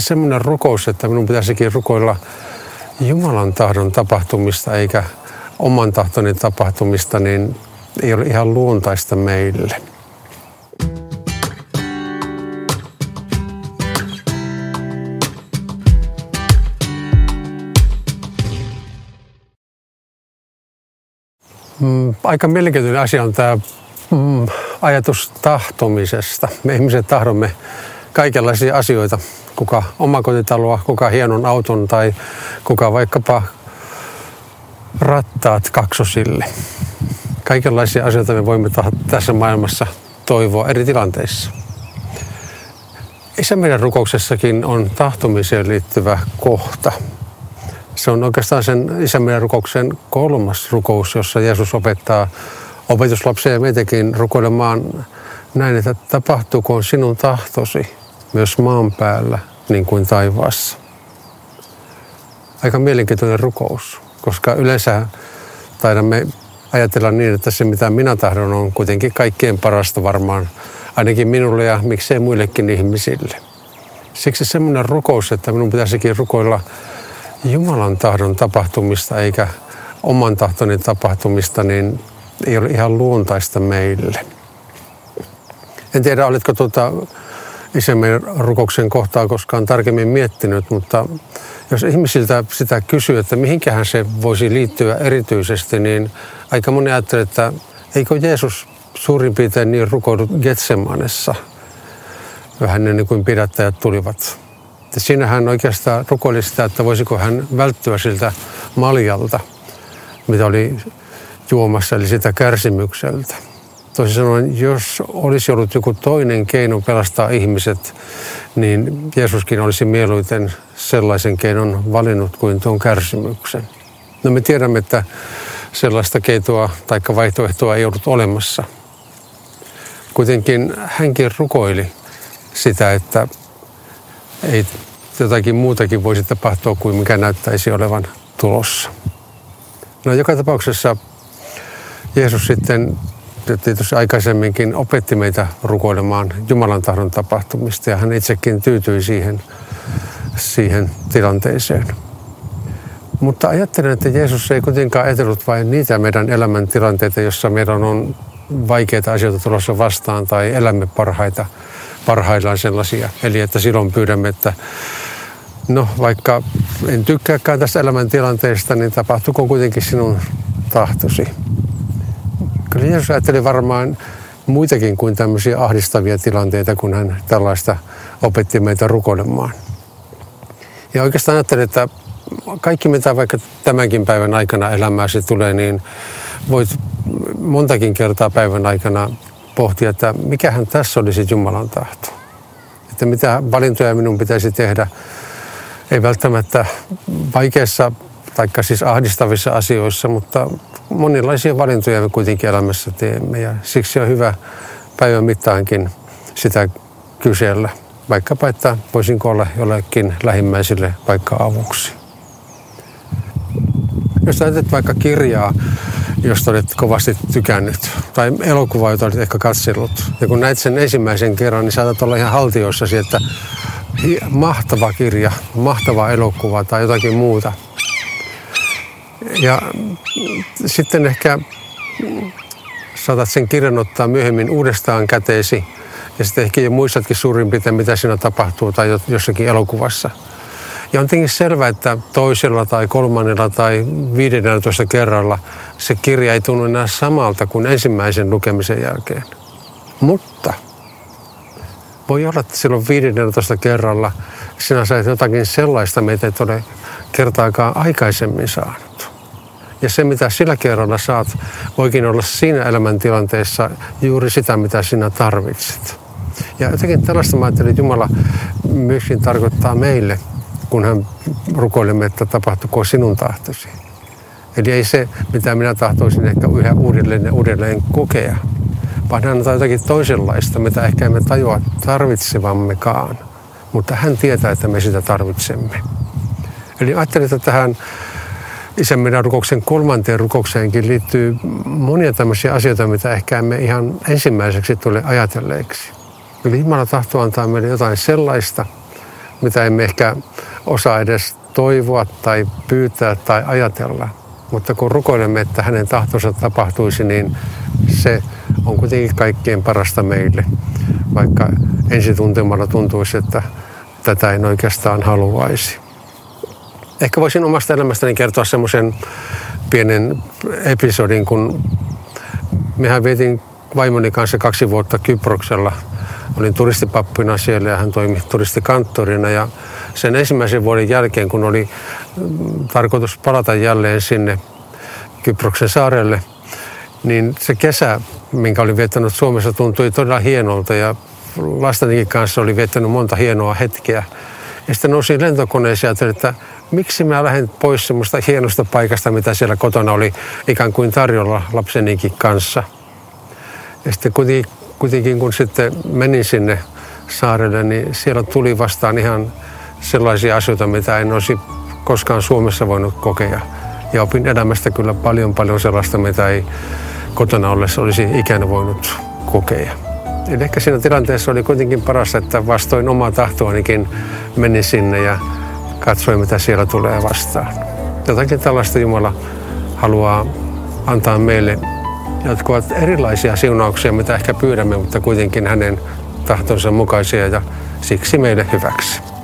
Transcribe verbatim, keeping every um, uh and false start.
semmoinen rukous, että minun pitäisikin rukoilla Jumalan tahdon tapahtumista eikä oman tahtoni tapahtumista, niin ei ole ihan luontaista meille. Aika mielenkiintoinen asia on tämä mm, ajatus tahtomisesta. Me ihmiset tahdomme kaikenlaisia asioita. Kuka omakotitaloa, kuka hienon auton tai kuka vaikkapa rattaat kaksosille. Kaikenlaisia asioita me voimme tässä maailmassa toivoa eri tilanteissa. Isä meidän rukouksessakin on tahtomiseen liittyvä kohta. Se on oikeastaan sen Isä meidän rukouksen kolmas rukous, jossa Jeesus opettaa opetuslapsia ja meitäkin rukoilemaan näin, että tapahtuukoon sinun tahtosi myös maan päällä niin kuin taivaassa. Aika mielenkiintoinen rukous, koska yleensä taidamme ajatella niin, että se mitä minä tahdon on kuitenkin kaikkein parasta varmaan, ainakin minulle ja miksei muillekin ihmisille. Siksi semmoinen rukous, että minun pitäisikin rukoilla Jumalan tahdon tapahtumista eikä oman tahtoni tapahtumista, niin ei ole ihan luontaista meille. En tiedä, olitko tuota isämme rukouksen kohtaa koskaan tarkemmin miettinyt, mutta jos ihmisiltä sitä kysyy, että mihinkähän se voisi liittyä erityisesti, niin aika moni ajattelee, että eikö Jeesus suurin piirtein niin rukoilut Getsemanessa, vähän ennen kuin pidättäjät tulivat. Siinä hän oikeastaan rukoili sitä, että voisiko hän välttyä siltä maljalta, mitä oli juomassa, eli sitä kärsimykseltä. Toisin sanoen, jos olisi ollut joku toinen keino pelastaa ihmiset, niin Jeesuskin olisi mieluiten sellaisen keinon valinnut kuin tuon kärsimyksen. No me tiedämme, että sellaista keitoa tai vaihtoehtoa ei ollut olemassa. Kuitenkin hänkin rukoili sitä, että ei jotakin muutakin voisi tapahtua kuin mikä näyttäisi olevan tulossa. No joka tapauksessa Jeesus sitten tietysti aikaisemminkin opetti meitä rukoilemaan Jumalan tahdon tapahtumista ja hän itsekin tyytyi siihen, siihen tilanteeseen. Mutta ajattelen, että Jeesus ei kuitenkaan ajatellut vain niitä meidän elämäntilanteita, jossa meidän on vaikeita asioita tulossa vastaan tai elämme parhaita. Parhaillaan sellaisia. Eli että silloin pyydämme, että no vaikka en tykkääkään tästä elämäntilanteesta, niin tapahtuuko kuitenkin sinun tahtosi. Kyllä Jeesus ajatteli varmaan muitakin kuin tämmöisiä ahdistavia tilanteita, kun hän tällaista opetti meitä rukoilemaan. Ja oikeastaan ajattelin, että kaikki mitä vaikka tämänkin päivän aikana elämääsi tulee, niin voit montakin kertaa päivän aikana pohtia, että mikähän tässä olisi Jumalan tahto. Että mitä valintoja minun pitäisi tehdä. Ei välttämättä vaikeissa tai siis ahdistavissa asioissa, mutta monenlaisia valintoja me kuitenkin elämässä teemme. Ja siksi on hyvä päivän mittaankin sitä kysellä. Vaikkapa, että voisinko olla jollekin lähimmäisille vaikka avuksi. Jos ajattelet vaikka kirjaa, josta olet kovasti tykännyt, tai elokuvaa, jota olet ehkä katsellut. Ja kun näet sen ensimmäisen kerran, niin saatat olla ihan haltioissasi, että mahtava kirja, mahtava elokuva tai jotakin muuta. Ja sitten ehkä saatat sen kirjan ottaa myöhemmin uudestaan käteesi, ja sitten ehkä jo muistatkin suurin piirtein, mitä siinä tapahtuu tai jossakin elokuvassa. Ja on tietenkin selvää, että toisella tai kolmannella tai viidennellätoista kerralla se kirja ei tunnu enää samalta kuin ensimmäisen lukemisen jälkeen. Mutta voi olla, että silloin viidennellätoista kerralla sinä sait jotakin sellaista, mitä et ole kertaakaan aikaisemmin saanut. Ja se, mitä sillä kerralla saat, voikin olla siinä elämäntilanteessa juuri sitä, mitä sinä tarvitset. Ja jotenkin tällaista mä ajattelin, että Jumala myöskin tarkoittaa meille, kun hän rukoilemme, että tapahtuuko sinun tahtosi. Eli ei se, mitä minä tahtoisin ehkä yhä uudelleen ja uudelleen kokea, vaan hän antaa jotakin toisenlaista, mitä ehkä emme tajua tarvitsevammekaan. Mutta hän tietää, että me sitä tarvitsemme. Eli ajattelin, että tähän Isän meidän rukouksen kolmanteen rukoukseenkin liittyy monia tämmöisiä asioita, mitä ehkä emme ihan ensimmäiseksi tule ajatelleeksi. Eli Jumala tahtoo antaa meille jotain sellaista, mitä emme ehkä osaa edes toivoa tai pyytää tai ajatella. Mutta kun rukoilemme, että hänen tahtonsa tapahtuisi, niin se on kuitenkin kaikkein parasta meille. Vaikka ensituntemalla tuntuisi, että tätä en oikeastaan haluaisi. Ehkä voisin omasta elämästäni kertoa semmoisen pienen episodin, kun mehän vietin vaimoni kanssa kaksi vuotta Kyproksella. Olin turistipappina siellä ja hän toimi turistikanttorina. Ja sen ensimmäisen vuoden jälkeen, kun oli tarkoitus palata jälleen sinne Kyproksen saarelle, niin se kesä, minkä olin viettänyt Suomessa, tuntui todella hienolta. Ja lastenikin kanssa olin viettänyt monta hienoa hetkeä. Ja sitten nousin lentokoneeseen ja ajattelin, että miksi mä lähden pois semmoista hienosta paikasta, mitä siellä kotona oli ikään kuin tarjolla lapsenikin kanssa. Ja sitten kuitenkin, kuitenkin kun sitten menin sinne saarelle, niin siellä tuli vastaan ihan sellaisia asioita, mitä en olisi koskaan Suomessa voinut kokea. Ja opin elämästä kyllä paljon paljon sellaista, mitä ei kotona ollessa olisi ikään voinut kokea. Eli ehkä siinä tilanteessa oli kuitenkin parasta, että vastoin omaa tahtoanikin menin sinne ja katsoin, mitä siellä tulee vastaan. Jotakin tällaista Jumala haluaa antaa meille, jotka ovat erilaisia siunauksia, mitä ehkä pyydämme, mutta kuitenkin hänen tahtonsa mukaisia ja siksi meille hyväksi.